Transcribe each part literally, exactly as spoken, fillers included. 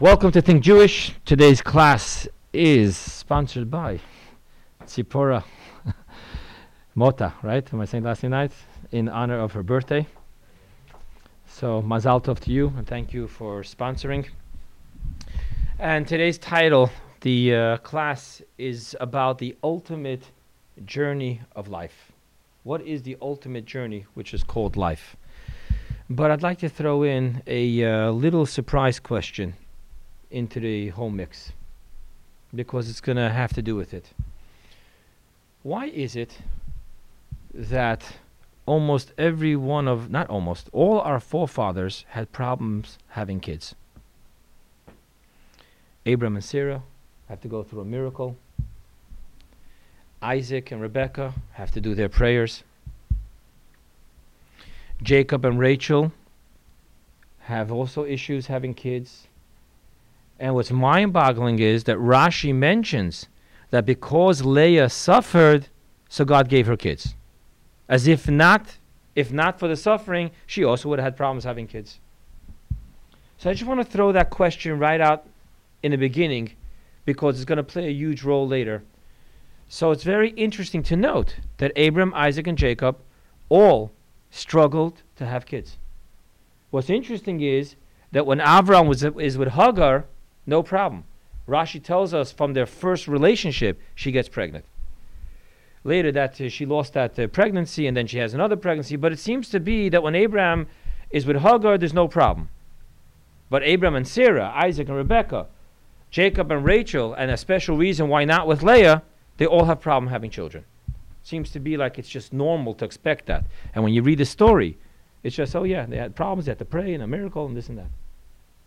Welcome to Think Jewish. Today's class is sponsored by Tzipora Mota, right? Am I saying last night? In honor of her birthday. So, Mazal Tov to you, and thank you for sponsoring. And today's title, the uh, class, is about the ultimate journey of life. What is the ultimate journey, which is called life? But I'd like to throw in a uh, little surprise question into the whole mix, because it's going to have to do with it. Why is it that almost every one of, not almost, all our forefathers had problems having kids? Abram and Sarah have to go through a miracle. Isaac and Rebecca have to do their prayers. Jacob and Rachel have also issues having kids. And what's mind-boggling is that Rashi mentions that because Leah suffered, so God gave her kids. As if not, if not for the suffering, she also would have had problems having kids. So I just want to throw that question right out in the beginning, because it's going to play a huge role later. So it's very interesting to note that Abram, Isaac, and Jacob all struggled to have kids. What's interesting is that when Avram was, is with Hagar, no problem. Rashi tells us from their first relationship, she gets pregnant. Later that uh, she lost that uh, pregnancy, and then she has another pregnancy. But it seems to be that when Abraham is with Hagar, there's no problem. But Abraham and Sarah, Isaac and Rebecca, Jacob and Rachel, and a special reason why not with Leah, they all have problem having children. Seems to be like it's just normal to expect that. And when you read the story, it's just, oh yeah, they had problems, they had to pray, and a miracle, and this and that.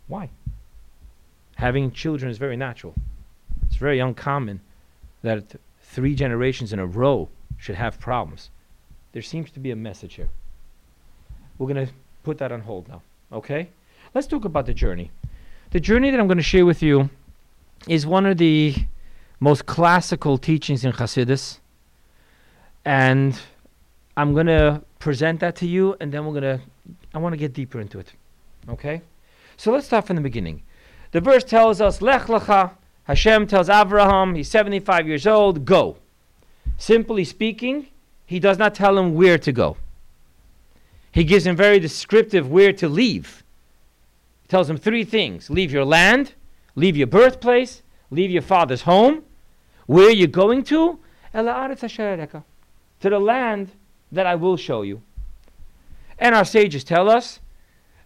Why? Having children is very natural. It's very uncommon that three generations in a row should have problems. There seems to be a message here. We're going to put that on hold now, okay? Let's talk about the journey. The journey that I'm going to share with you is one of the most classical teachings in Hasidus, and I'm going to present that to you, and then we're going to, I want to get deeper into it, okay? So let's start from the beginning. The verse tells us, Lech Lecha, Hashem tells Avraham, he's seventy-five years old, go. Simply speaking, he does not tell him where to go. He gives him very descriptive where to leave. He tells him three things. Leave your land, leave your birthplace, leave your father's home. Where are you going to? To the land that I will show you. And our sages tell us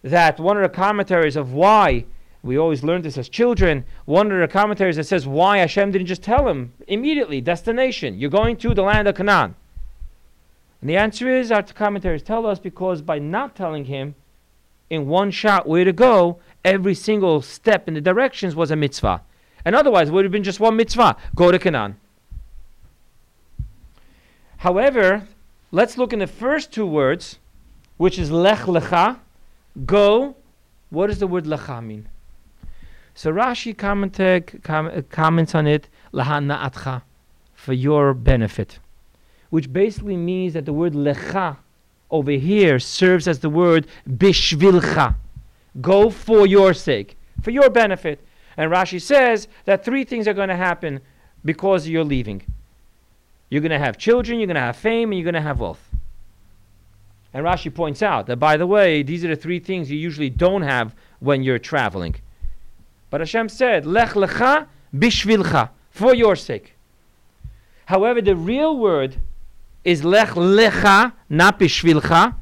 that one of the commentaries of why, we always learned this as children, one of the commentaries that says why Hashem didn't just tell him immediately, destination, you're going to the land of Canaan. And the answer is, our commentaries tell us, because by not telling him in one shot where to go, every single step in the directions was a mitzvah. And otherwise it would have been just one mitzvah, go to Canaan. However, let's look in the first two words, which is lech lecha, go. What does the word lecha mean? So Rashi commented, com comments on it, lahana atcha, for your benefit, which basically means that the word lecha over here serves as the word bishvilcha, go for your sake, for your benefit. And Rashi says that three things are going to happen because you're leaving. You're going to have children, you're going to have fame, and you're going to have wealth. And Rashi points out that, by the way, these are the three things you usually don't have when you're traveling. But Hashem said, Lech lecha bishvilcha, for your sake. However, the real word is Lech lecha, not bishvilcha,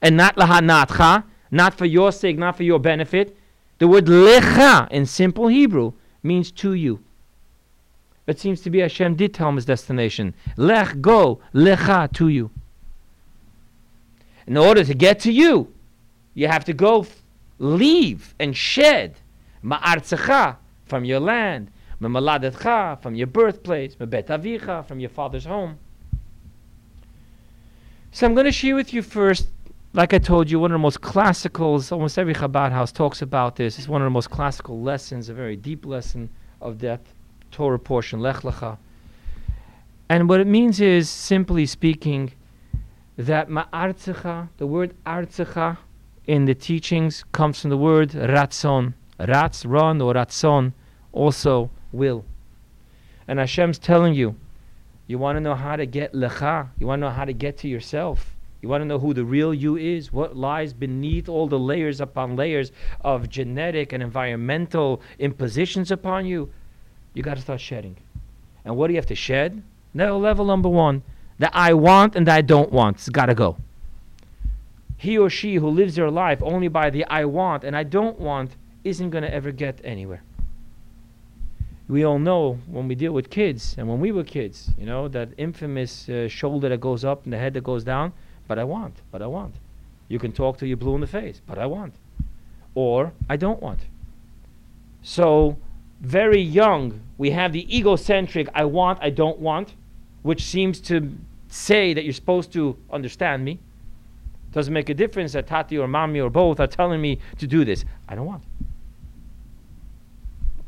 and not lahanatcha, not for your sake, not for your benefit. The word lecha in simple Hebrew means to you. It seems to be Hashem did tell him his destination. Lech, go, lecha, to you. In order to get to you, you have to go, leave, and shed. Ma'artzecha, from your land. Me'maladetcha, from your birthplace. Me'bet avicha, from your father's home. So I'm going to share with you first, like I told you, one of the most classicals, almost every Chabad house talks about this. It's one of the most classical lessons, a very deep lesson of that Torah portion, Lech Lecha. And what it means is, simply speaking, that Ma'artzecha, the word Artzecha in the teachings comes from the word Ratzon. Ratzron or Ratzon also will. And Hashem's telling you, you want to know how to get lecha, you want to know how to get to yourself, you want to know who the real you is, what lies beneath all the layers upon layers of genetic and environmental impositions upon you, you got to start shedding. And what do you have to shed? No, level number one, that I want and that I don't want, it's got to go. He or she who lives their life only by the I want and I don't want isn't going to ever get anywhere. We all know when we deal with kids, and when we were kids, you know, that infamous uh, shoulder that goes up and the head that goes down, but I want, but I want. You can talk till you're blue in the face, but I want. Or I don't want. So very young, we have the egocentric I want, I don't want, which seems to say that you're supposed to understand me. Doesn't make a difference that Tati or Mommy or both are telling me to do this. I don't want.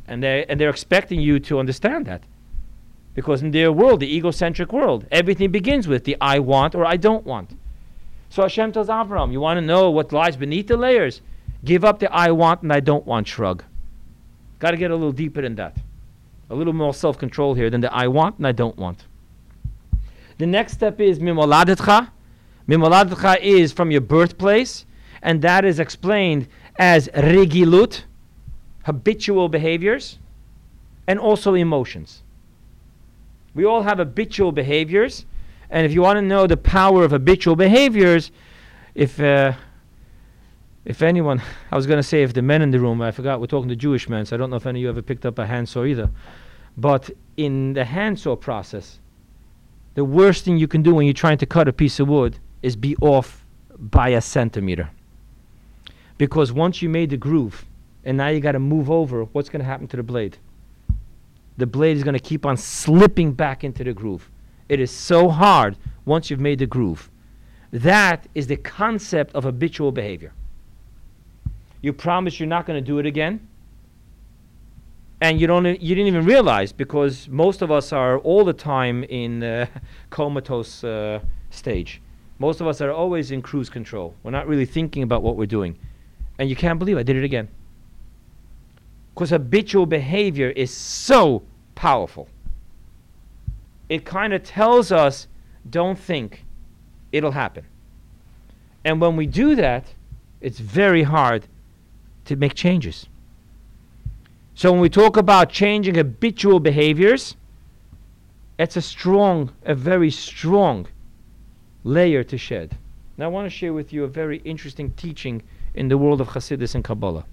And, they, and they're expecting you to understand that. Because in their world, the egocentric world, everything begins with the I want or I don't want. So Hashem tells Abraham, you want to know what lies beneath the layers? Give up the I want and I don't want shrug. Got to get a little deeper than that. A little more self-control here than the I want and I don't want. The next step is Mimoladetcha. Mimoladetcha is from your birthplace. And that is explained as Regilut, habitual behaviors, and also emotions. We all have habitual behaviors, and if you want to know the power of habitual behaviors, if uh, if anyone, I was going to say if the men in the room, I forgot, we're talking to Jewish men, so I don't know if any of you ever picked up a handsaw either, but in the handsaw process, the worst thing you can do when you're trying to cut a piece of wood is be off by a centimeter. Because once you made the groove, and now you got to move over, what's going to happen to the blade? The blade is going to keep on slipping back into the groove. It is so hard once you've made the groove. That is the concept of habitual behavior. You promise you're not going to do it again, and you don't. You didn't even realize, because most of us are all the time in uh, comatose uh, stage. Most of us are always in cruise control. We're not really thinking about what we're doing. And you can't believe I did it again. Because habitual behavior is so powerful. It kind of tells us, don't think, it'll happen. And when we do that, it's very hard to make changes. So when we talk about changing habitual behaviors, it's a strong, a very strong layer to shed. Now I want to share with you a very interesting teaching in the world of Hasidus and Kabbalah.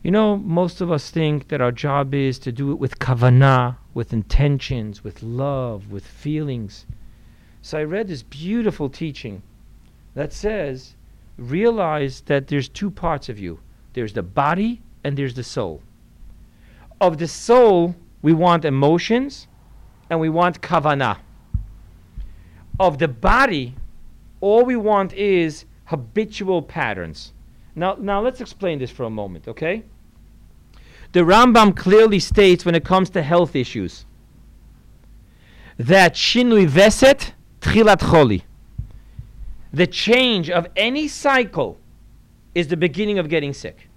You know, most of us think that our job is to do it with kavanah, with intentions, with love, with feelings. So I read this beautiful teaching that says, realize that there's two parts of you. There's the body and there's the soul. Of the soul, we want emotions and we want kavanah. Of the body, all we want is habitual patterns. Now, now let's explain this for a moment, okay? The Rambam clearly states when it comes to health issues that shinui veset tchilat choli. The change of any cycle is the beginning of getting sick.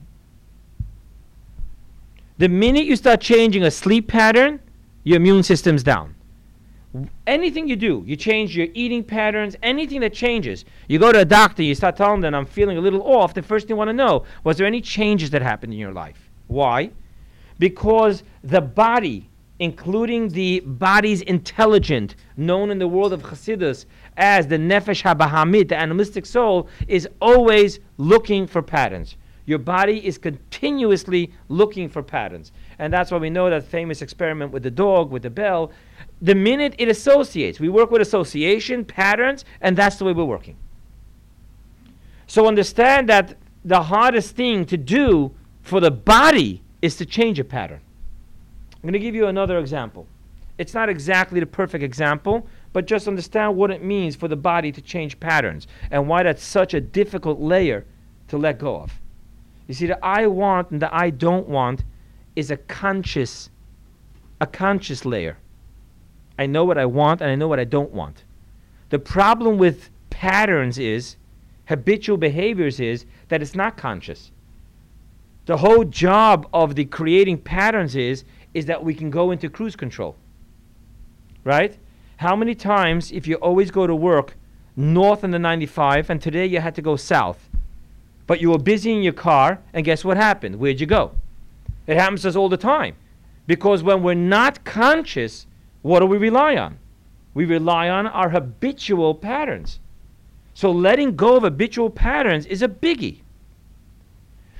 The minute you start changing a sleep pattern, your immune system's down. Anything you do, you change your eating patterns, anything that changes. You go to a doctor, you start telling them, I'm feeling a little off. The first thing you want to know, was there any changes that happened in your life? Why? Because the body, including the body's intelligent, known in the world of Hasidus as the Nefesh HaBahamid, the animalistic soul, is always looking for patterns. Your body is continuously looking for patterns. And that's why we know that famous experiment with the dog, with the bell. The minute it associates, we work with association, patterns, and that's the way we're working. So understand that the hardest thing to do for the body is to change a pattern. I'm going to give you another example. It's not exactly the perfect example, but just understand what it means for the body to change patterns and why that's such a difficult layer to let go of. You see, the I want and the I don't want is a conscious, a conscious layer. I know what I want and I know what I don't want. The problem with patterns is, habitual behaviors is, that it's not conscious. The whole job of the creating patterns is is that we can go into cruise control, right? How many times, if you always go to work north on the ninety-five and today you had to go south, but you were busy in your car, and guess what happened? Where'd you go? It happens to us all the time, because when we're not conscious, what do we rely on? We rely on our habitual patterns. So letting go of habitual patterns is a biggie.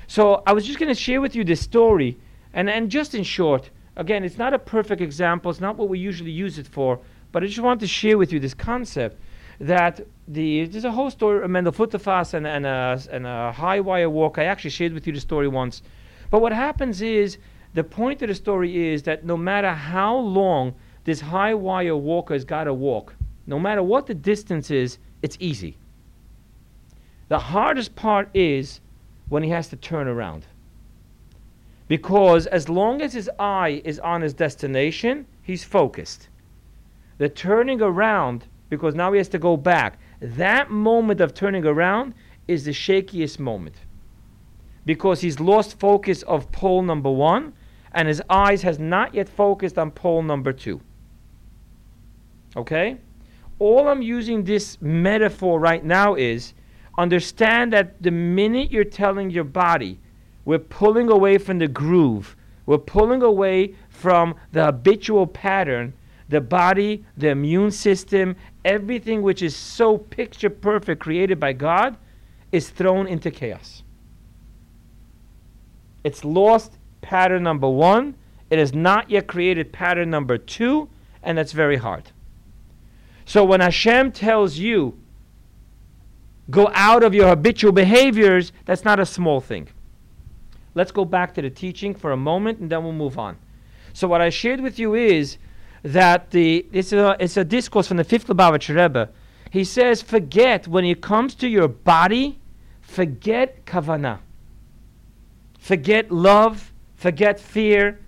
So I was just going to share with you this story, and, and just in short, again, it's not a perfect example, it's not what we usually use it for, but I just want to share with you this concept that the, there's a whole story of Mendel Futterfass and, and, a, and a high wire walk. I actually shared with you the story once. But what happens is, the point of the story is that no matter how long this high wire walker has got to walk, no matter what the distance is, it's easy. The hardest part is when he has to turn around. Because as long as his eye is on his destination, he's focused. The turning around, because now he has to go back, that moment of turning around is the shakiest moment. Because he's lost focus of pole number one, and his eyes has not yet focused on pole number two. Okay? All I'm using this metaphor right now is, understand that the minute you're telling your body, we're pulling away from the groove, we're pulling away from the habitual pattern, the body, the immune system, everything which is so picture perfect created by God, is thrown into chaos. It's lost pattern number one, it has not yet created pattern number two, and that's very hard. So when Hashem tells you, go out of your habitual behaviors, that's not a small thing. Let's go back to the teaching for a moment, and then we'll move on. So what I shared with you is that the it's a, it's a discourse from the fifth Lubavitcher Rebbe. He says, forget, when it comes to your body, forget kavanah. Forget love, forget fear.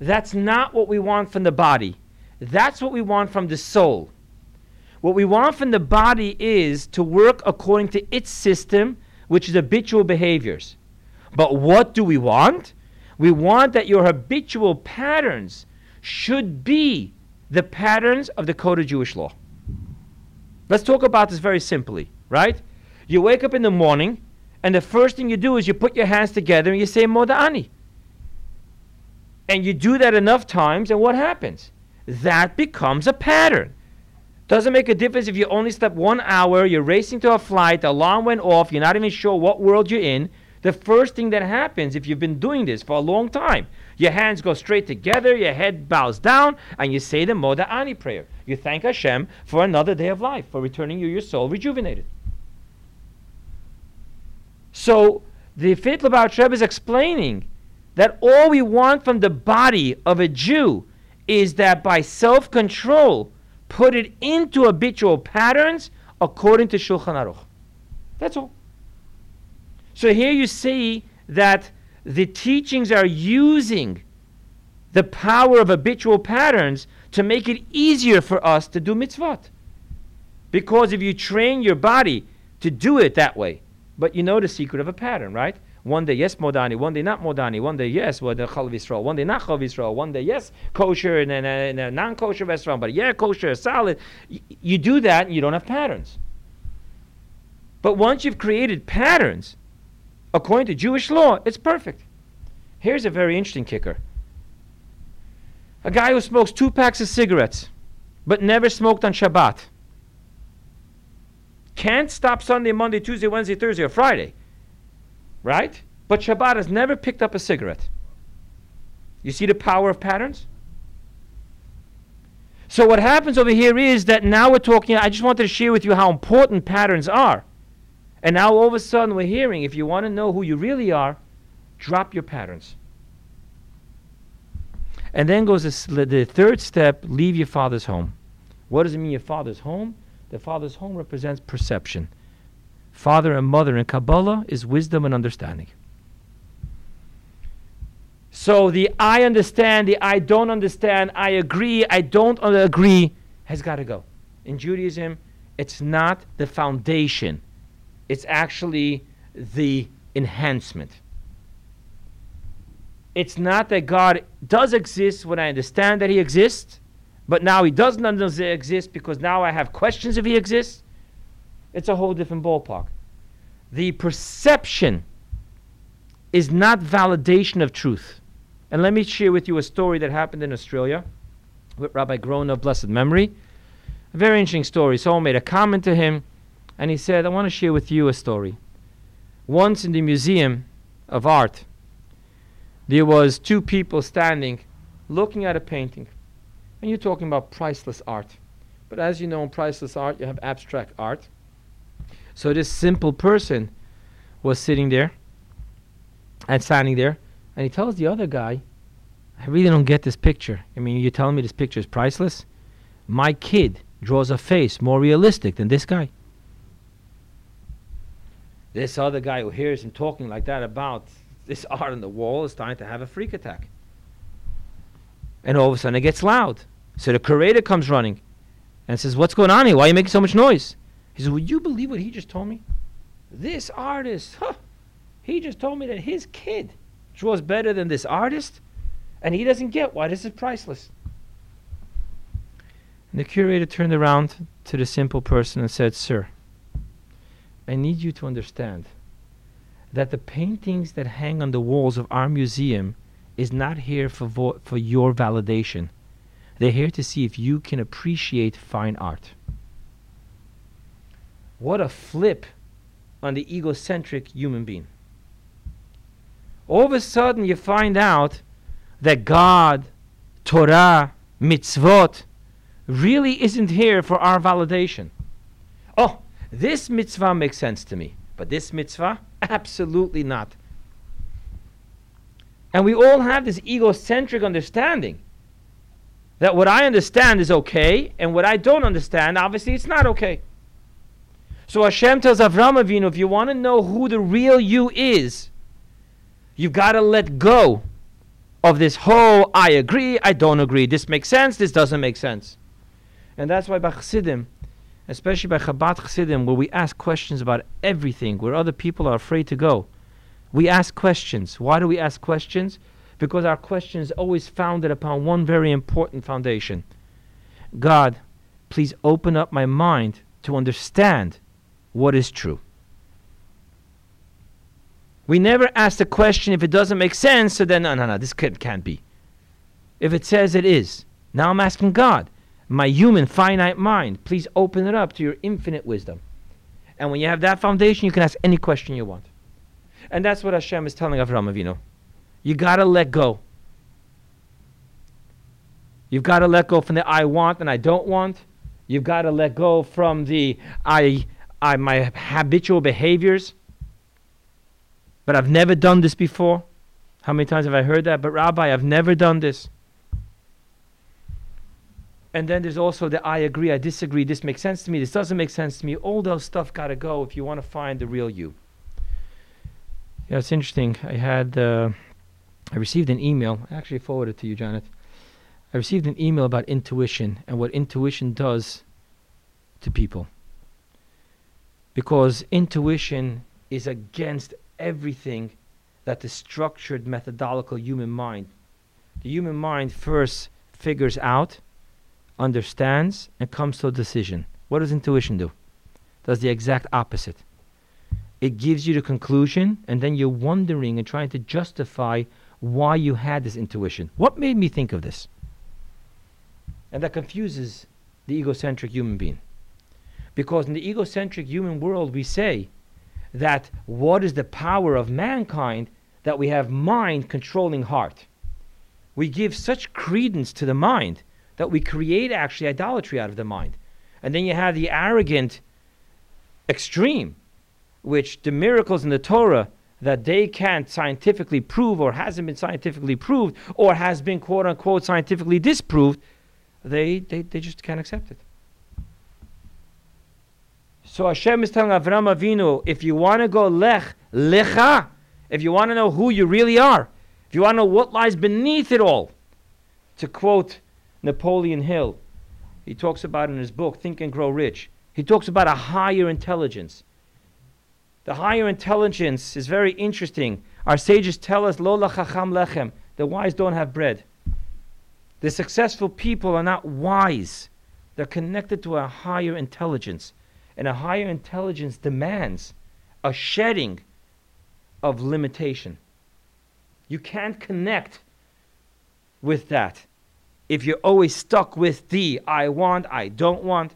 That's not what we want from the body. That's what we want from the soul. What we want from the body is to work according to its system, which is habitual behaviors. But what do we want? We want that your habitual patterns should be the patterns of the Code of Jewish Law. Let's talk about this very simply, right? You wake up in the morning, and the first thing you do is you put your hands together and you say Moda'ani. And you do that enough times, and what happens? That becomes a pattern. Doesn't make a difference if you only slept one hour, you're racing to a flight, the alarm went off, you're not even sure what world you're in. The first thing that happens if you've been doing this for a long time, your hands go straight together, your head bows down, and you say the Moda'ani prayer. You thank Hashem for another day of life, for returning you your soul rejuvenated. So the fifth Lubavitcher Rebbe is explaining that all we want from the body of a Jew is that by self-control, put it into habitual patterns according to Shulchan Aruch. That's all. So here you see that the teachings are using the power of habitual patterns to make it easier for us to do mitzvot. Because if you train your body to do it that way, but you know the secret of a pattern, right? One day yes Moda'ani, one day not Moda'ani, one day yes well, the Chal Yisrael, one day not Chal Yisrael, one day yes kosher in a, in a non-kosher restaurant, but yeah kosher, salad. Y- you do that and you don't have patterns. But once you've created patterns, according to Jewish law, it's perfect. Here's a very interesting kicker. A guy who smokes two packs of cigarettes, but never smoked on Shabbat. Can't stop Sunday, Monday, Tuesday, Wednesday, Thursday, or Friday, right? But Shabbat has never picked up a cigarette. You see the power of patterns? So what happens over here is that now we're talking, I just wanted to share with you how important patterns are. And now all of a sudden we're hearing, if you want to know who you really are, drop your patterns. And then goes the, the third step, leave your father's home. What does it mean, your father's home? The father's home represents perception. Father and mother in Kabbalah is wisdom and understanding. So the I understand, the I don't understand, I agree, I don't agree, has got to go. In Judaism, it's not the foundation. It's actually the enhancement. It's not that God does exist when I understand that He exists, but now He does not exist because now I have questions if He exists. It's a whole different ballpark. The perception is not validation of truth. And let me share with you a story that happened in Australia with Rabbi Groen of blessed memory. A very interesting story. Someone made a comment to him, and he said, I want to share with you a story. Once in the Museum of Art, there was two people standing, looking at a painting. And you're talking about priceless art. But as you know, in priceless art, you have abstract art. So this simple person was sitting there and standing there. And he tells the other guy, I really don't get this picture. I mean, you're telling me this picture is priceless? My kid draws a face more realistic than this guy. This other guy who hears him talking like that about this art on the wall is starting to have a freak attack. And all of a sudden it gets loud. So the curator comes running and says, what's going on here? Why are you making so much noise? He says, would you believe what he just told me? This artist, huh, he just told me that his kid draws better than this artist, and he doesn't get why this is priceless. And the curator turned around to the simple person and said, sir, I need you to understand that the paintings that hang on the walls of our museum is not here for, vo for your validation. They're here to see if you can appreciate fine art. What a flip on the egocentric human being. All of a sudden you find out that God, Torah, mitzvot, really isn't here for our validation. Oh, this mitzvah makes sense to me, but this mitzvah, absolutely not. And we all have this egocentric understanding that what I understand is okay, and what I don't understand, obviously it's not okay. So Hashem tells Avraham Avinu, if you want to know who the real you is, you've got to let go of this whole, I agree, I don't agree, this makes sense, this doesn't make sense. And that's why by Chassidim, especially by Chabad Chassidim, where we ask questions about everything, where other people are afraid to go, we ask questions. Why do we ask questions? Because our question is always founded upon one very important foundation. God, please open up my mind to understand what is true. We never ask the question if it doesn't make sense, so then, no, no, no, this can't, can't be. If it says it is, now I'm asking God, my human finite mind, please open it up to your infinite wisdom. And when you have that foundation, you can ask any question you want. And that's what Hashem is telling Avraham Avinu. You got to let go. You've got to let go from the I want and I don't want. You've got to let go from the I, I, my habitual behaviors. But I've never done this before. How many times have I heard that? But Rabbi, I've never done this. And then there's also the I agree, I disagree, this makes sense to me, this doesn't make sense to me. All those stuff got to go if you want to find the real you. Yeah, it's interesting. I had, uh, I received an email. I actually forwarded it to you, Jonathan. I received an email about intuition and what intuition does to people. Because intuition is against everything that the structured, methodological human mind. The human mind first figures out, understands, and comes to a decision. What does intuition do? Does the exact opposite. It gives you the conclusion, and then you're wondering and trying to justify why you had this intuition. What made me think of this? And that confuses the egocentric human being. Because in the egocentric human world, we say that what is the power of mankind that we have mind controlling heart. We give such credence to the mind that we create actually idolatry out of the mind. And then you have the arrogant extreme, which the miracles in the Torah that they can't scientifically prove or hasn't been scientifically proved or has been quote-unquote scientifically disproved, they, they, they just can't accept it. So Hashem is telling Avraham Avinu, if you want to go lech, lecha, if you want to know who you really are, if you want to know what lies beneath it all, to quote Napoleon Hill, he talks about in his book, Think and Grow Rich, he talks about a higher intelligence. The higher intelligence is very interesting. Our sages tell us, lo lachacham lechem, The wise don't have bread. The successful people are not wise. They're connected to a higher intelligence. And a higher intelligence demands a shedding of limitation. You can't connect with that if you're always stuck with the I want, I don't want,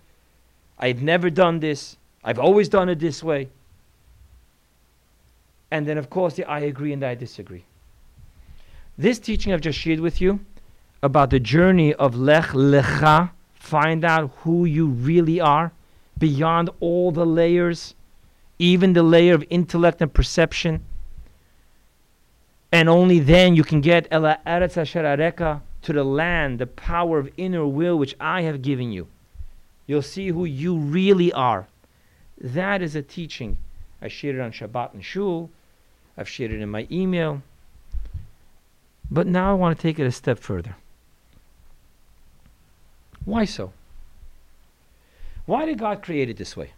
I've never done this, I've always done it this way. And then of course the I agree and I disagree. This teaching I've just shared with you about the journey of Lech Lecha, find out who you really are beyond all the layers, even the layer of intellect and perception. And only then you can get Ela Eretz Asher Areka, to the land, the power of inner will which I have given you. You'll see who you really are. That is a teaching. I shared it on Shabbat and Shul. I've shared it in my email. But now I want to take it a step further. Why so? Why did God create it this way?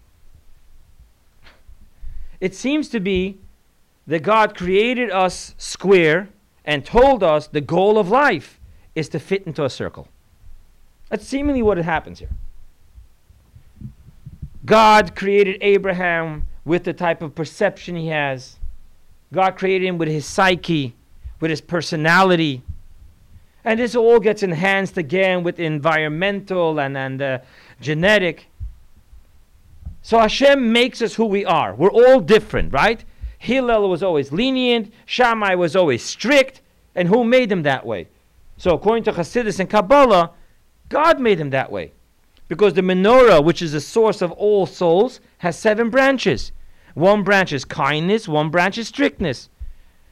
It seems to be that God created us square and told us the goal of life is to fit into a circle. That's seemingly what happens here. God created Abraham with the type of perception he has. God created him with his psyche, with his personality. And this all gets enhanced again with environmental and, and uh, genetic. So Hashem makes us who we are. We're all different, right? Hillel was always lenient, Shammai was always strict, and who made them that way? So according to Hasidus and Kabbalah, God made them that way. Because the menorah, which is the source of all souls, has seven branches. One branch is kindness, one branch is strictness.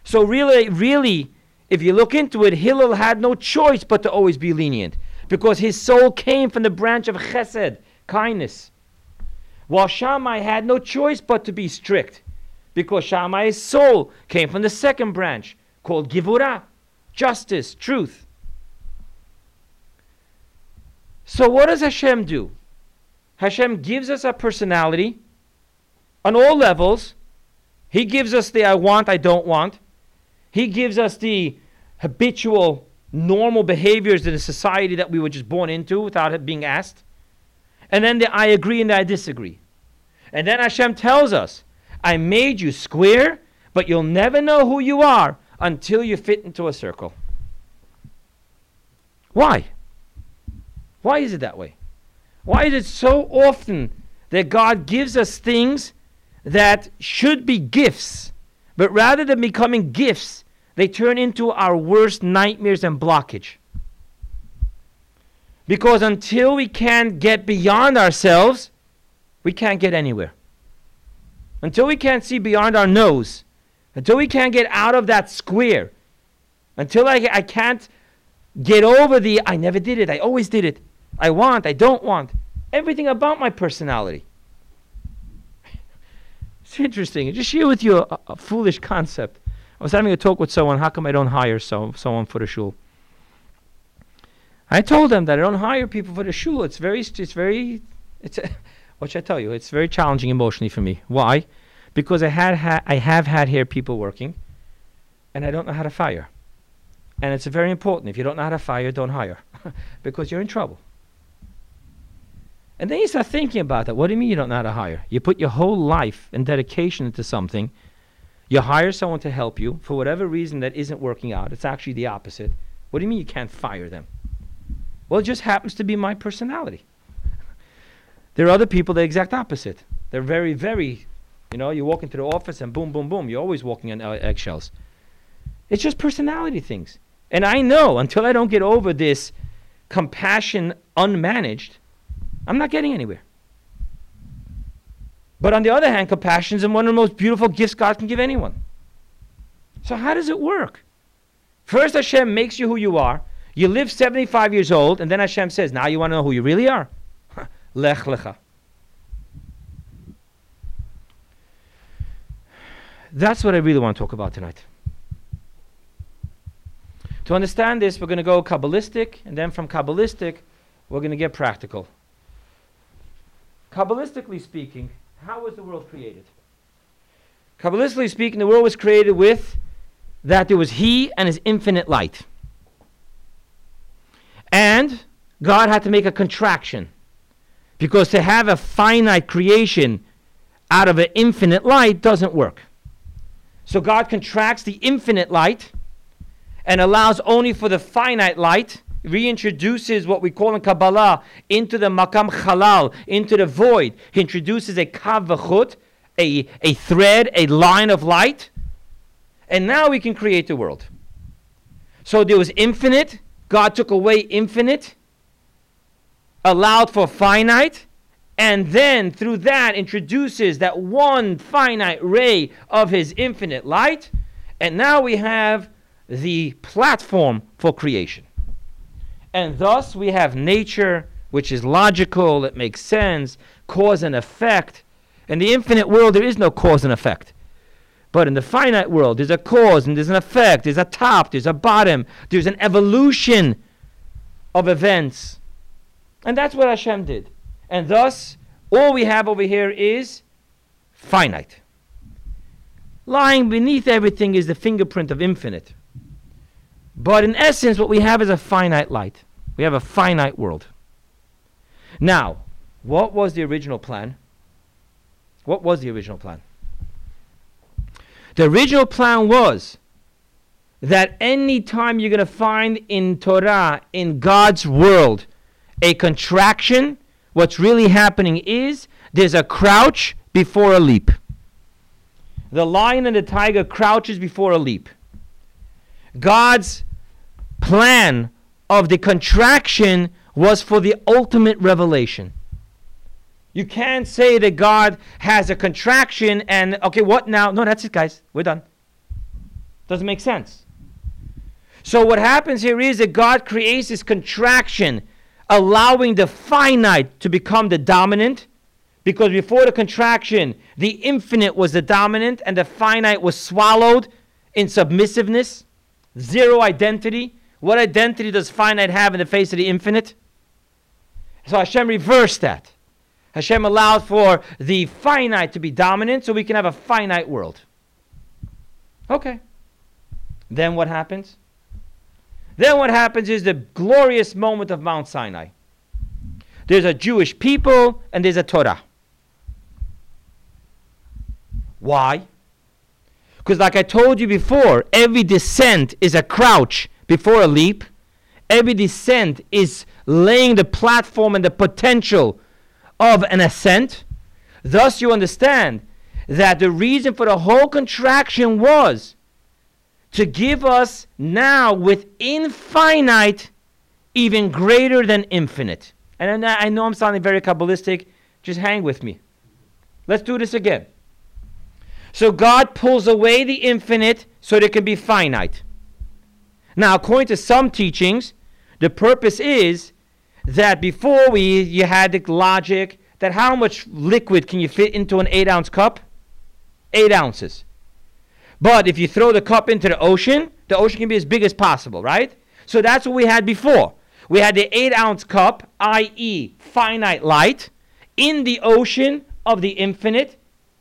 So really, really, if you look into it, Hillel had no choice but to always be lenient. Because his soul came from the branch of chesed, kindness. While Shammai had no choice but to be strict. Because Shammai's soul came from the second branch, called Givurah, justice, truth. So what does Hashem do? Hashem gives us a personality on all levels. He gives us the I want, I don't want. He gives us the habitual, normal behaviors in a society that we were just born into without it being asked. And then the I agree and the I disagree. And then Hashem tells us, I made you square, but you'll never know who you are until you fit into a circle. Why? Why is it that way? Why is it so often that God gives us things that should be gifts, but rather than becoming gifts, they turn into our worst nightmares and blockage? Because until we can get beyond ourselves, we can't get anywhere. Until we can't see beyond our nose, until we can't get out of that square, until I, I can't get over the I never did it, I always did it, I want, I don't want, everything about my personality. It's interesting. I just share with you a, a foolish concept. I was having a talk with someone, how come I don't hire so, someone for the shul? I told them that I don't hire people for the shul. It's very, it's very, it's a, what should I tell you? It's very challenging emotionally for me. Why? Because I had, ha- I have had here people working, and I don't know how to fire. And it's very important. If you don't know how to fire, don't hire, because you're in trouble. And then you start thinking about that. What do you mean you don't know how to hire? You put your whole life and dedication into something. You hire someone to help you for whatever reason that isn't working out. It's actually the opposite. What do you mean you can't fire them? Well, it just happens to be my personality. There are other people the exact opposite. They're very, very, you know, you walk into the office and boom, boom, boom. You're always walking on uh, eggshells. It's just personality things. And I know until I don't get over this compassion unmanaged, I'm not getting anywhere. But on the other hand, compassion is one of the most beautiful gifts God can give anyone. So how does it work? First, Hashem makes you who you are. You live seventy-five years old, and then Hashem says, now you want to know who you really are? Lech Lecha. That's what I really want to talk about tonight. To understand this, we're going to go Kabbalistic, and then from Kabbalistic, we're going to get practical. Kabbalistically speaking, how was the world created? Kabbalistically speaking, the world was created with that there was He and His infinite light. And God had to make a contraction, because to have a finite creation out of an infinite light doesn't work. So God contracts the infinite light and allows only for the finite light, reintroduces what we call in Kabbalah into the makam halal, into the void. He introduces a kav v'chut, a, a thread, a line of light, and now we can create the world. So there was infinite, God took away infinite, allowed for finite, and then through that introduces that one finite ray of His infinite light, and now we have the platform for creation. And thus we have nature, which is logical, it makes sense, cause and effect. In the infinite world, there is no cause and effect. But in the finite world, there's a cause and there's an effect, there's a top, there's a bottom, there's an evolution of events. And that's what Hashem did. And thus, all we have over here is finite. Lying beneath everything is the fingerprint of infinite. But in essence, what we have is a finite light. We have a finite world. Now, what was the original plan? What was the original plan? The original plan was that any time you're going to find in Torah, in God's world, a contraction, what's really happening is there's a crouch before a leap. The lion and the tiger crouches before a leap. God's plan of the contraction was for the ultimate revelation. You can't say that God has a contraction and, okay, what now? No, that's it, guys. We're done. Doesn't make sense. So what happens here is that God creates this contraction, allowing the finite to become the dominant, because before the contraction, the infinite was the dominant and the finite was swallowed in submissiveness. Zero identity. What identity does finite have in the face of the infinite? So Hashem reversed that. Hashem allowed for the finite to be dominant so we can have a finite world. Okay. Then what happens? Then what happens is the glorious moment of Mount Sinai. There's a Jewish people and there's a Torah. Why? Because like I told you before, every descent is a crouch before a leap. Every descent is laying the platform and the potential of an ascent. Thus you understand that the reason for the whole contraction was to give us now within finite even greater than infinite. And I know I'm sounding very Kabbalistic. Just hang with me. Let's do this again. So God pulls away the infinite so there can be finite. Now, according to some teachings, the purpose is that before we you had the logic that how much liquid can you fit into an eight-ounce cup? Eight ounces. But if you throw the cup into the ocean, the ocean can be as big as possible, right? So that's what we had before. We had the eight-ounce cup, that is finite light, in the ocean of the infinite,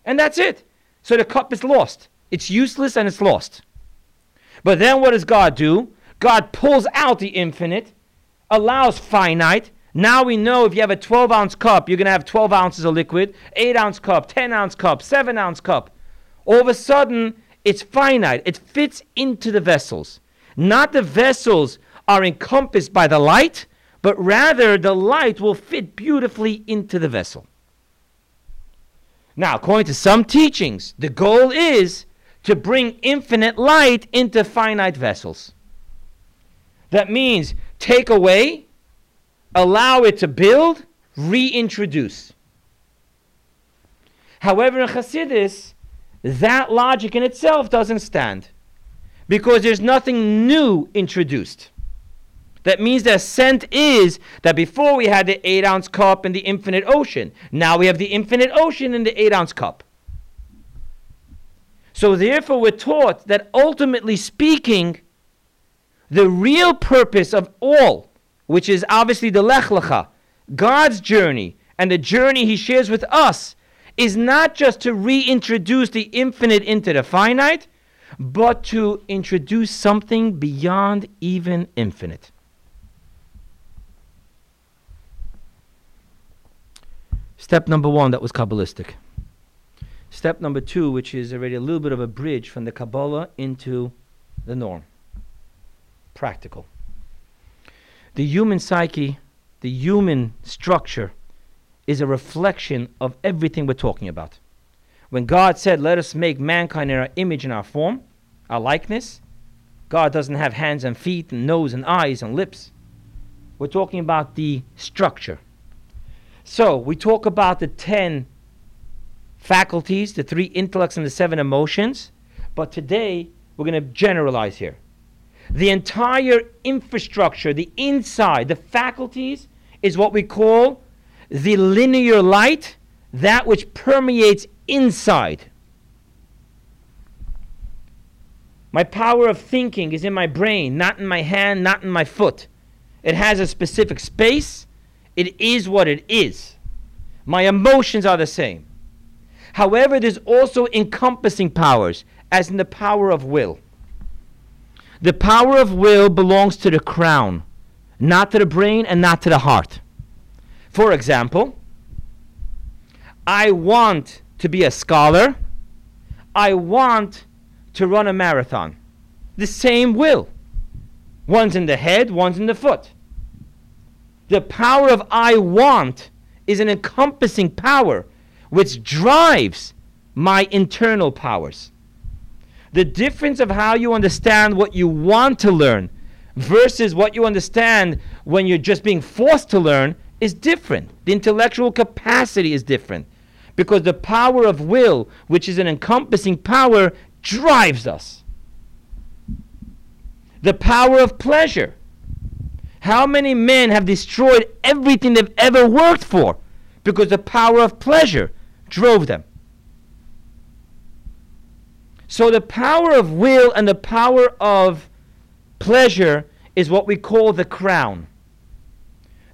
and that's it. So the cup is lost. It's useless and it's lost. But then what does God do? God pulls out the infinite, allows finite. Now we know if you have a twelve-ounce cup, you're going to have twelve ounces of liquid, eight-ounce cup, ten-ounce cup, seven-ounce cup. All of a sudden, it's finite. It fits into the vessels. Not the vessels are encompassed by the light, but rather the light will fit beautifully into the vessel. Now, according to some teachings, the goal is to bring infinite light into finite vessels. That means take away, allow it to build, reintroduce. However, in Hasidus, that logic in itself doesn't stand, because there's nothing new introduced. That means the ascent is that before we had the eight-ounce cup and the infinite ocean. Now we have the infinite ocean and the eight-ounce cup. So therefore we're taught that ultimately speaking, the real purpose of all, which is obviously the Lech Lecha, God's journey, and the journey He shares with us, is not just to reintroduce the infinite into the finite, but to introduce something beyond even infinite. Step number one, that was Kabbalistic. Step number two, which is already a little bit of a bridge from the Kabbalah into the norm. Practical. The human psyche, the human structure, is a reflection of everything we're talking about. When God said, let us make mankind in our image and our form, our likeness, God doesn't have hands and feet and nose and eyes and lips. We're talking about the structure. So we talk about the ten faculties, the three intellects and the seven emotions, but today we're going to generalize here. The entire infrastructure, the inside, the faculties, is what we call the linear light, that which permeates inside. My power of thinking is in my brain, not in my hand, not in my foot. It has a specific space. It is what it is. My emotions are the same. However, there's also encompassing powers, as in the power of will. The power of will belongs to the crown, not to the brain and not to the heart. For example, I want to be a scholar. I want to run a marathon. The same will. One's in the head, one's in the foot. The power of I want is an encompassing power which drives my internal powers. The difference of how you understand what you want to learn versus what you understand when you're just being forced to learn is different. The intellectual capacity is different because the power of will, which is an encompassing power, drives us. The power of pleasure. How many men have destroyed everything they've ever worked for because the power of pleasure drove them? So the power of will and the power of pleasure is what we call the crown.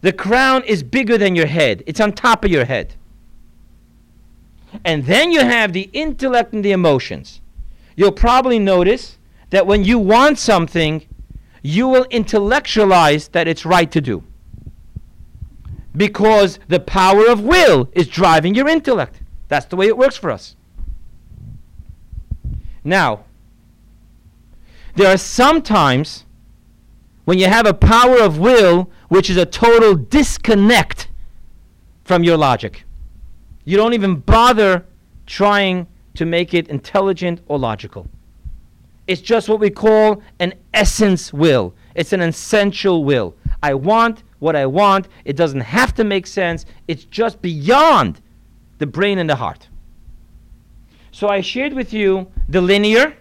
The crown is bigger than your head. It's on top of your head. And then you have the intellect and the emotions. You'll probably notice that when you want something, you will intellectualize that it's right to do, because the power of will is driving your intellect. That's the way it works for us. Now, there are some times when you have a power of will which is a total disconnect from your logic. You don't even bother trying to make it intelligent or logical. It's just what we call an essence will. It's an essential will. I want what I want. It doesn't have to make sense. It's just beyond the brain and the heart. So I shared with you the linear.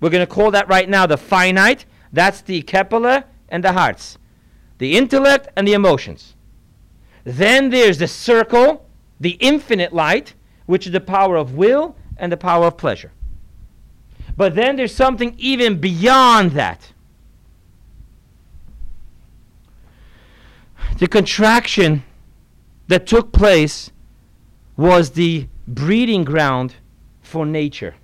We're going to call that right now the finite. That's the Kepler and the hearts. The intellect and the emotions. Then there's the circle, the infinite light, which is the power of will and the power of pleasure. But then there's something even beyond that. The contraction that took place was the breeding ground for nature,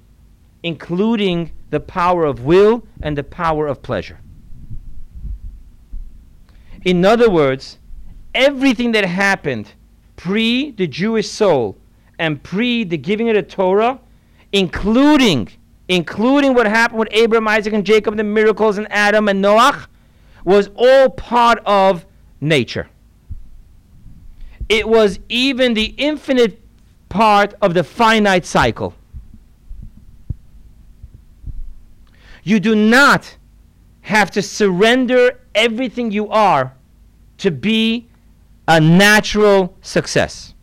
including the power of will and the power of pleasure. In other words, everything that happened pre the Jewish soul and pre the giving of the Torah, including including what happened with Abraham, Isaac, and Jacob, and the miracles, and Adam and Noah, was all part of nature. It was even the infinite part of the finite cycle. You do not have to surrender everything you are to be a natural success.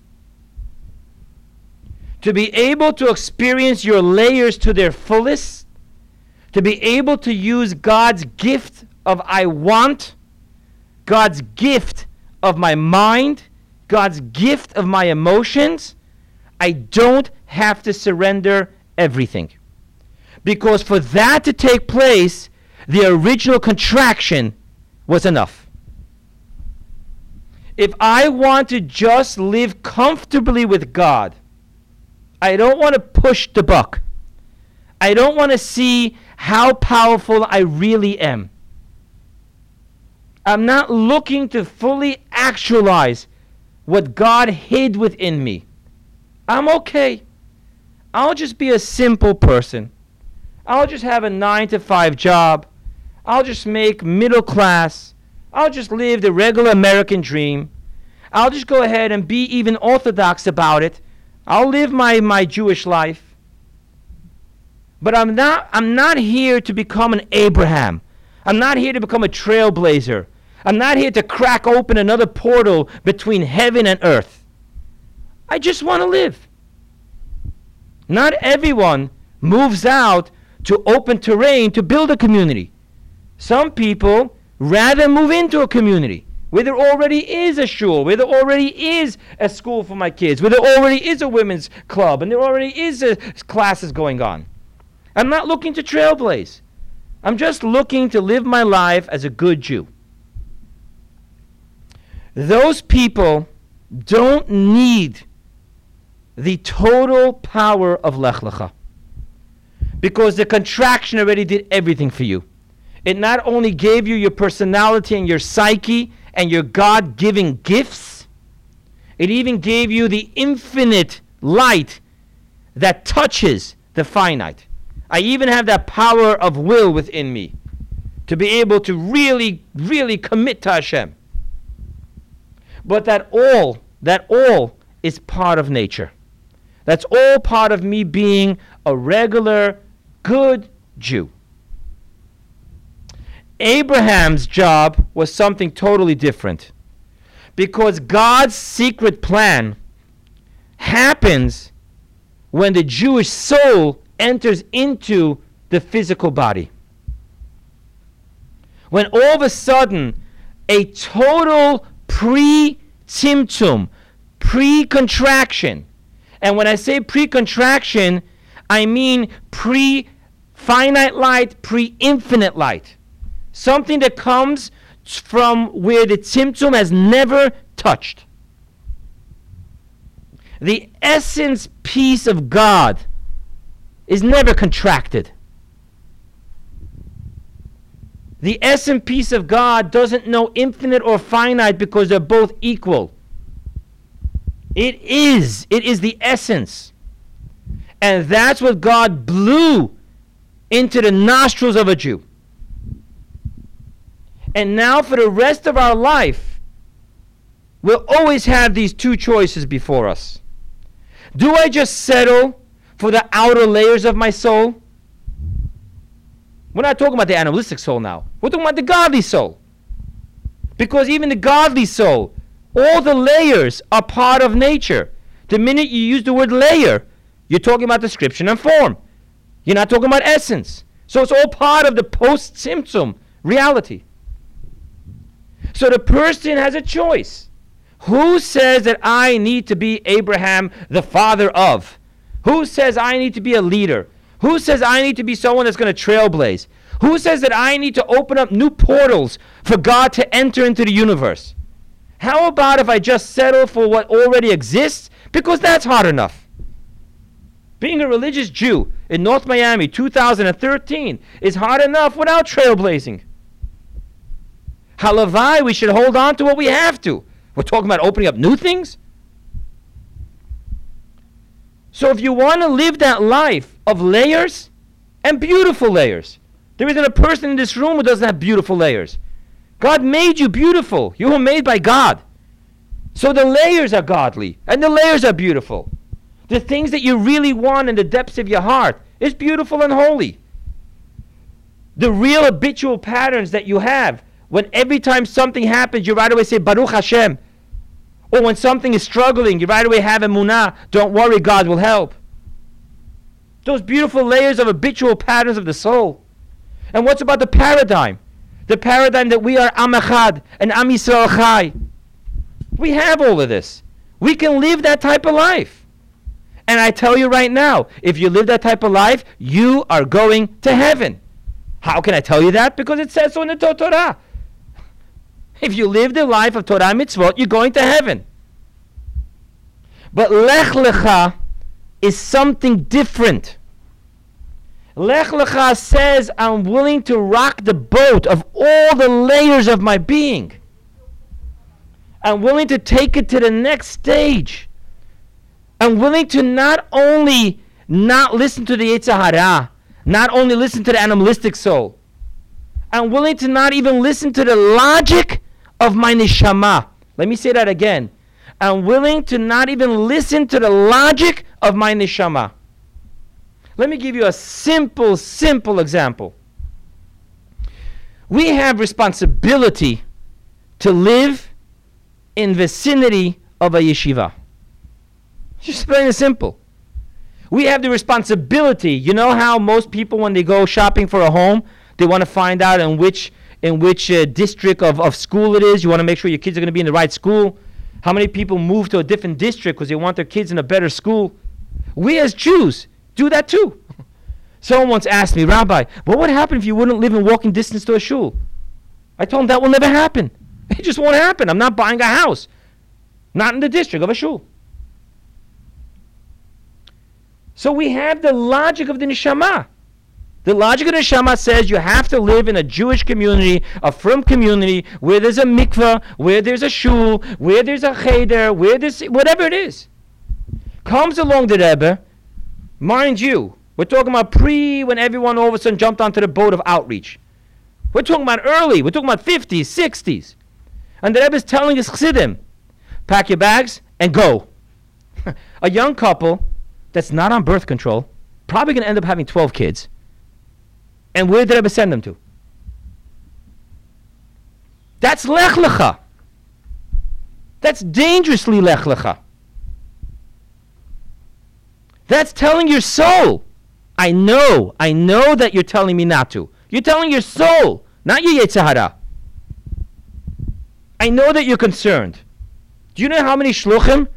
To be able to experience your layers to their fullest, to be able to use God's gift of I want, God's gift of my mind, God's gift of my emotions, I don't have to surrender everything. Because for that to take place, the original contraction was enough. If I want to just live comfortably with God, I don't want to push the buck. I don't want to see how powerful I really am. I'm not looking to fully actualize what God hid within me. I'm okay. I'll just be a simple person. I'll just have a nine to five job. I'll just make middle class. I'll just live the regular American dream. I'll just go ahead and be even orthodox about it. I'll live my, my Jewish life. But I'm not, I'm not here to become an Abraham. I'm not here to become a trailblazer. I'm not here to crack open another portal between heaven and earth. I just want to live. Not everyone moves out to open terrain to build a community. Some people rather move into a community where there already is a shul, where there already is a school for my kids, where there already is a women's club, and there already is a classes going on. I'm not looking to trailblaze. I'm just looking to live my life as a good Jew. Those people don't need the total power of Lech Lecha, because the contraction already did everything for you. It not only gave you your personality and your psyche and your God-given gifts, it even gave you the infinite light that touches the finite. I even have that power of will within me to be able to really, really commit to Hashem. But that all, that all is part of nature. That's all part of me being a regular, good Jew. Abraham's job was something totally different, because God's secret plan happens when the Jewish soul enters into the physical body. When all of a sudden a total pre-timtum, pre-contraction, and when I say pre-contraction, I mean pre-finite light, pre-infinite light. Something that comes from where the Tzimtzum has never touched. The essence piece of God is never contracted. The essence piece of God doesn't know infinite or finite, because they're both equal. It is. It is the essence. And that's what God blew into the nostrils of a Jew. And now for the rest of our life, we'll always have these two choices before us. Do I just settle for the outer layers of my soul? We're not talking about the animalistic soul now. We're talking about the godly soul. Because even the godly soul, all the layers are part of nature. The minute you use the word layer, you're talking about description and form. You're not talking about essence. So it's all part of the post-symptom reality. So the person has a choice. Who says that I need to be Abraham, the father of? Who says I need to be a leader? Who says I need to be someone that's going to trailblaze? Who says that I need to open up new portals for God to enter into the universe? How about if I just settle for what already exists? Because that's hard enough. Being a religious Jew in North Miami two thousand thirteen is hard enough without trailblazing. Halavai, we should hold on to what we have to. We're talking about opening up new things. So if you want to live that life of layers, and beautiful layers. There isn't a person in this room who doesn't have beautiful layers. God made you beautiful. You were made by God. So the layers are godly, and the layers are beautiful. The things that you really want in the depths of your heart is beautiful and holy. The real habitual patterns that you have, when every time something happens, you right away say, Baruch Hashem. Or when something is struggling, you right away have emunah. Don't worry, God will help. Those beautiful layers of habitual patterns of the soul. And what's about the paradigm? The paradigm that we are Am Echad and Am Yisrael Chai. We have all of this. We can live that type of life. And I tell you right now, if you live that type of life, you are going to heaven. How can I tell you that? Because it says so in the Torah. If you live the life of Torah mitzvot, you're going to heaven. But Lech Lecha is something different. Lech Lecha says, I'm willing to rock the boat of all the layers of my being. I'm willing to take it to the next stage. I'm willing to not only not listen to the Yetzer Hara, not only listen to the animalistic soul, I'm willing to not even listen to the logic of my neshama. Let me say that again. I'm willing to not even listen to the logic of my neshama. Let me give you a simple, simple example. We have responsibility to live in vicinity of a yeshiva. Just plain and simple. We have the responsibility. You know how most people, when they go shopping for a home, they want to find out in which in which uh, district of, of school it is. You want to make sure your kids are going to be in the right school. How many people move to a different district because they want their kids in a better school? We as Jews do that too. Someone once asked me, Rabbi, what would happen if you wouldn't live in walking distance to a shul? I told him that will never happen. It just won't happen. I'm not buying a house. Not in the district of a shul. So we have the logic of the neshama. The logic of the neshama says you have to live in a Jewish community, a firm community, where there's a mikveh, where there's a shul, where there's a cheder, where there's whatever it is. Comes along the Rebbe, mind you, we're talking about pre when everyone all of a sudden jumped onto the boat of outreach. We're talking about early, we're talking about fifties, sixties. And the Rebbe is telling his chassidim, pack your bags and go. A young couple that's not on birth control, probably going to end up having twelve kids. And where did Rebbe send them to? That's Lech Lecha. That's dangerously Lech Lecha. That's telling your soul, I know, I know that you're telling me not to. You're telling your soul, not your Yetzer Hara. I know that you're concerned. Do you know how many shluchim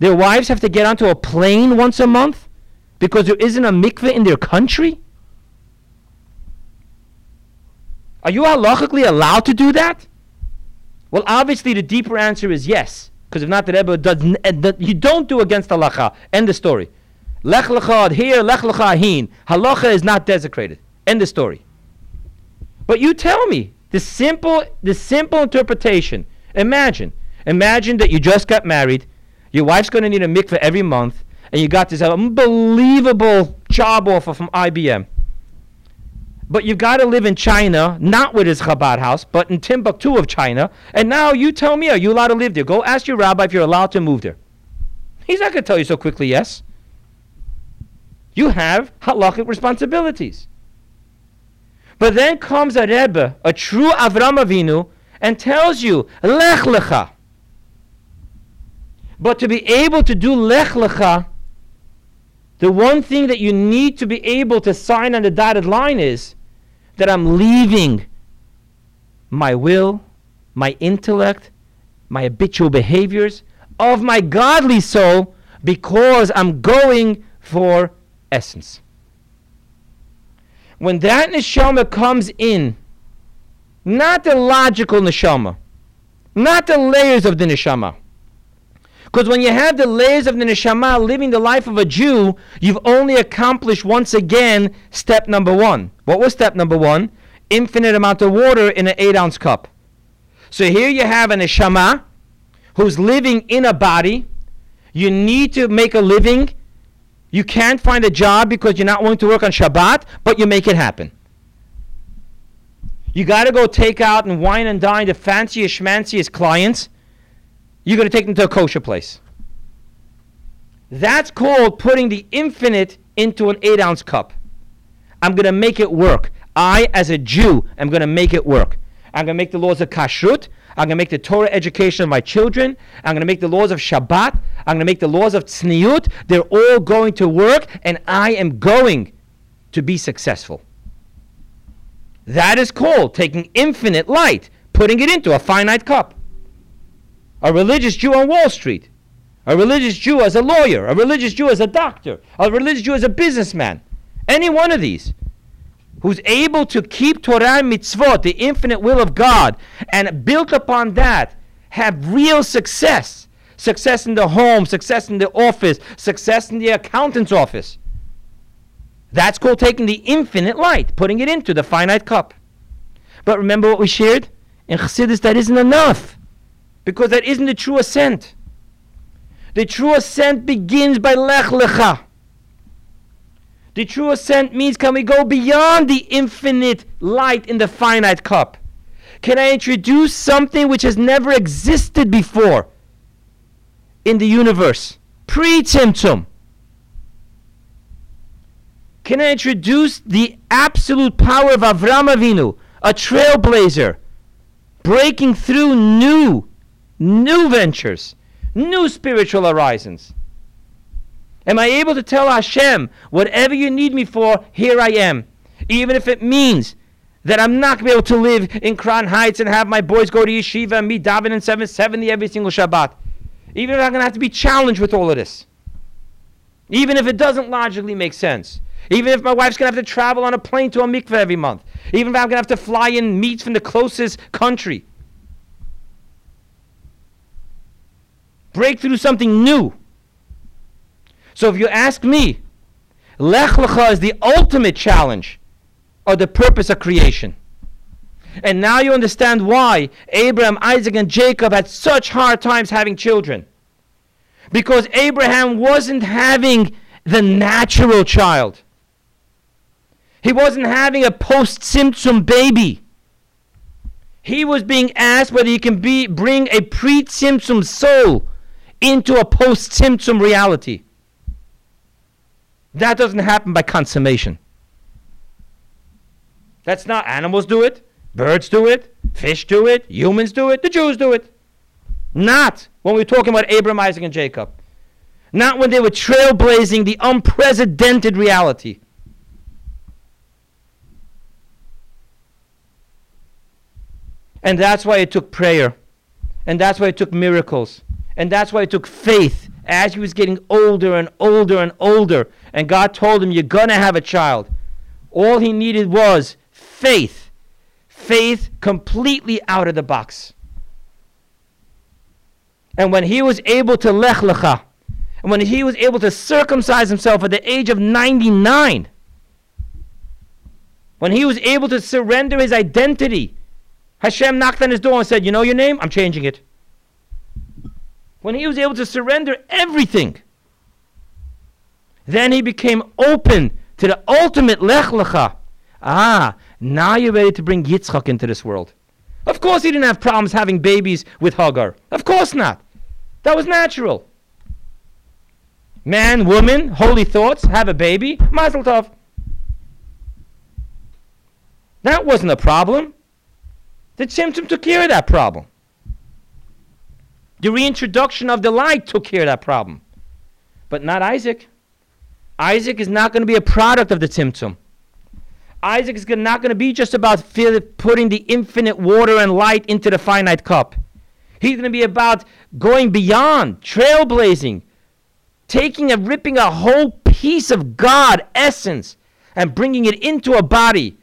their wives have to get onto a plane once a month because there isn't a mikveh in their country? Are you halachically allowed to do that? Well, obviously the deeper answer is yes, because if not, the Rebbe does. You don't do against halacha. End of story. Lech lecha adhere, lech lecha ahin. Halacha is not desecrated. End of story. But you tell me the simple, the simple interpretation. Imagine, imagine that you just got married. Your wife's going to need a mikveh every month, and you got this unbelievable job offer from I B M. But you've got to live in China, not with his Chabad house, but in Timbuktu of China. And now you tell me, are you allowed to live there? Go ask your rabbi if you're allowed to move there. He's not going to tell you so quickly, yes. You have halachic responsibilities. But then comes a Rebbe, a true Avram Avinu, and tells you, Lech Lecha. But to be able to do Lech Lecha, the one thing that you need to be able to sign on the dotted line is that I'm leaving my will, my intellect, my habitual behaviors of my godly soul because I'm going for essence. When that neshama comes in, not the logical neshama, not the layers of the neshama, because when you have the layers of the neshama living the life of a Jew, you've only accomplished once again step number one. What was step number one? Infinite amount of water in an eight-ounce cup. So here you have a neshama who's living in a body. You need to make a living. You can't find a job because you're not willing to work on Shabbat, but you make it happen. You got to go take out and wine and dine the fanciest, schmanciest clients. You're going to take them to a kosher place. That's called putting the infinite into an eight-ounce cup. I'm going to make it work. I, as a Jew, am going to make it work. I'm going to make the laws of kashrut. I'm going to make the Torah education of my children. I'm going to make the laws of Shabbat. I'm going to make the laws of tzniut. They're all going to work, and I am going to be successful. That is called taking infinite light, putting it into a finite cup. A religious Jew on Wall Street, a religious Jew as a lawyer, a religious Jew as a doctor, a religious Jew as a businessman, any one of these who's able to keep Torah and mitzvot, the infinite will of God, and built upon that, have real success. Success in the home, success in the office, success in the accountant's office. That's called taking the infinite light, putting it into the finite cup. But remember what we shared? In Chassidus, that isn't enough, because that isn't the true ascent. The true ascent begins by Lech Lecha. The true ascent means, can we go beyond the infinite light in the finite cup? Can I introduce something which has never existed before in the universe? Pre-Tzimtzum. Can I introduce the absolute power of Avraham Avinu, a trailblazer, breaking through new, new ventures, new spiritual horizons? Am I able to tell Hashem, whatever you need me for, here I am, even if it means that I'm not going to be able to live in Crown Heights and have my boys go to yeshiva and me daven in seven seventy every single Shabbat, even if I'm going to have to be challenged with all of this, even if it doesn't logically make sense, even if my wife's going to have to travel on a plane to a mikveh every month, even if I'm going to have to fly in meats from the closest country. Break through something new. So if you ask me, Lech Lecha is the ultimate challenge of the purpose of creation. And now you understand why Abraham, Isaac, and Jacob had such hard times having children. Because Abraham wasn't having the natural child. He wasn't having a post-Tzimtzum baby. He was being asked whether he can be bring a pre-Tzimtzum soul into a post-Tzimtzum reality. That doesn't happen by consummation. That's not animals do it, birds do it, fish do it, humans do it, the Jews do it. Not when we're talking about Abraham, Isaac, and Jacob. Not when they were trailblazing the unprecedented reality. And that's why it took prayer. And that's why it took miracles. And that's why it took faith. As he was getting older and older and older, and God told him, you're going to have a child. All he needed was faith. Faith completely out of the box. And when he was able to lech lecha, and when he was able to circumcise himself at the age of ninety-nine, when he was able to surrender his identity, Hashem knocked on his door and said, you know your name? I'm changing it. When he was able to surrender everything, then he became open to the ultimate lech lecha. Ah, now you're ready to bring Yitzchak into this world. Of course he didn't have problems having babies with Hagar. Of course not. That was natural. Man, woman, holy thoughts, have a baby, mazel tov. That wasn't a problem. The Tzimtzum took care of that problem. The reintroduction of the light took care of that problem. But not Isaac. Isaac is not going to be a product of the Tzimtzum. Isaac is not going to be just about putting the infinite water and light into the finite cup. He's going to be about going beyond, trailblazing, taking and ripping a whole piece of God essence and bringing it into a body,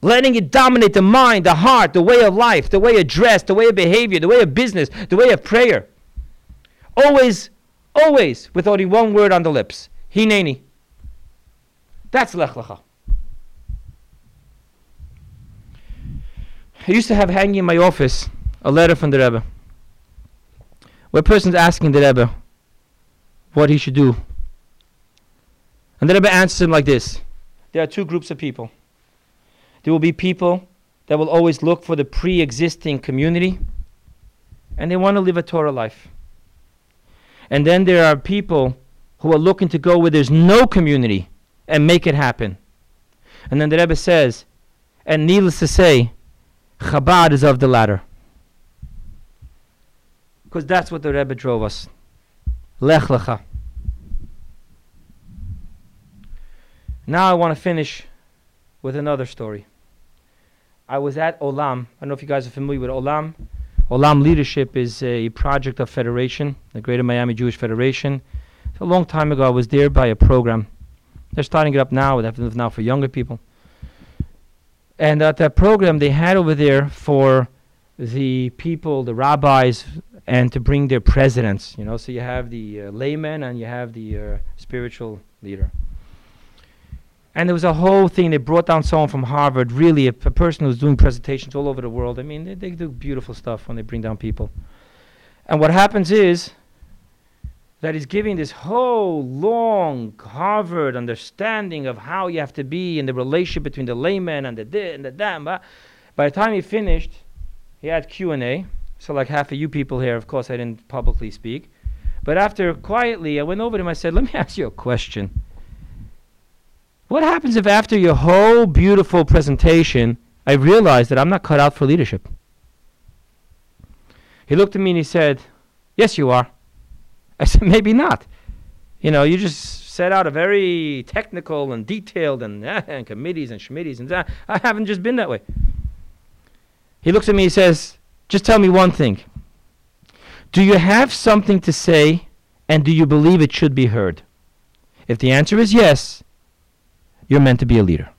letting it dominate the mind, the heart, the way of life, the way of dress, the way of behavior, the way of business, the way of prayer. Always, always with only one word on the lips. Hineni. That's Lech Lecha. I used to have hanging in my office a letter from the Rebbe, where a person's asking the Rebbe what he should do. And the Rebbe answers him like this. There are two groups of people. There will be people that will always look for the pre-existing community, and they want to live a Torah life. And then there are people who are looking to go where there's no community and make it happen. And then the Rebbe says, and needless to say, Chabad is of the latter. Because that's what the Rebbe drove us. Lech Lecha. Now I want to finish with another story. I was at Olam. I don't know if you guys are familiar with Olam. Olam Leadership is a project of Federation, the Greater Miami Jewish Federation. So a long time ago I was there by a program. They're starting it up now. It happens now for younger people. And at that program they had over there for the people, the rabbis, and to bring their presidents. You know, so you have the uh, laymen and you have the uh, spiritual leader. And there was a whole thing. They brought down someone from Harvard, really, a, a person who's doing presentations all over the world. I mean, they, they do beautiful stuff when they bring down people. And what happens is that he's giving this whole long Harvard understanding of how you have to be in the relationship between the layman and the di and the dam. By the time he finished, he had Q and A. So like half of you people here, of course, I didn't publicly speak. But after, quietly, I went over to him. I said, let me ask you a question. What happens if after your whole beautiful presentation, I realize that I'm not cut out for leadership? He looked at me and he said, yes, you are. I said, maybe not. You know, you just set out a very technical and detailed and, uh, and committees and schmitties and that. I haven't just been that way. He looks at me and he says, just tell me one thing. Do you have something to say, and do you believe it should be heard? If the answer is yes, you're meant to be a leader.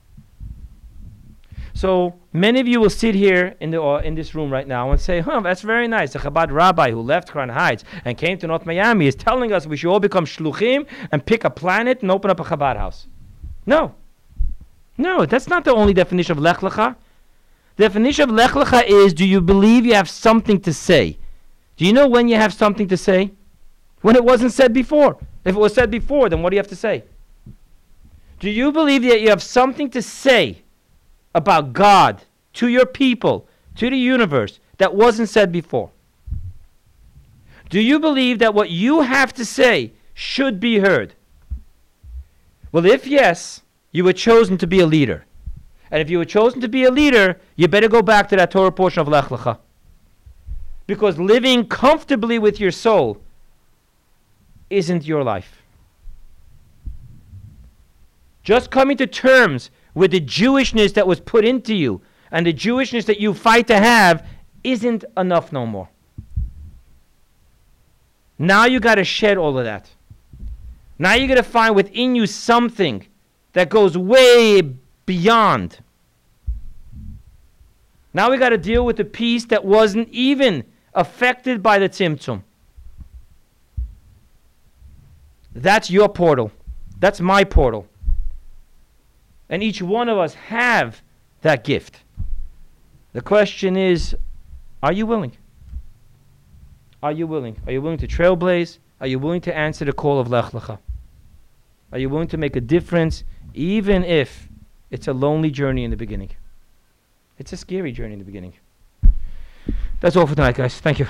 So many of you will sit here in, the, uh, in this room right now and say, huh, that's very nice. The Chabad rabbi who left Crown Heights and came to North Miami is telling us we should all become shluchim and pick a planet and open up a Chabad house. No. No, that's not the only definition of Lech Lecha. The definition of Lech Lecha is, do you believe you have something to say? Do you know when you have something to say? When it wasn't said before. If it was said before, then what do you have to say? Do you believe that you have something to say about God, to your people, to the universe, that wasn't said before? Do you believe that what you have to say should be heard? Well, if yes, you were chosen to be a leader. And if you were chosen to be a leader, you better go back to that Torah portion of Lech Lecha. Because living comfortably with your soul isn't your life. Just coming to terms with the Jewishness that was put into you and the Jewishness that you fight to have isn't enough no more. Now you got to shed all of that. Now you got to find within you something that goes way beyond. Now we got to deal with the piece that wasn't even affected by the Tzimtzum. That's your portal. That's my portal. And each one of us have that gift. The question is, are you willing? Are you willing? Are you willing to trailblaze? Are you willing to answer the call of Lech Lecha? Are you willing to make a difference, even if it's a lonely journey in the beginning? It's a scary journey in the beginning. That's all for tonight, guys. Thank you.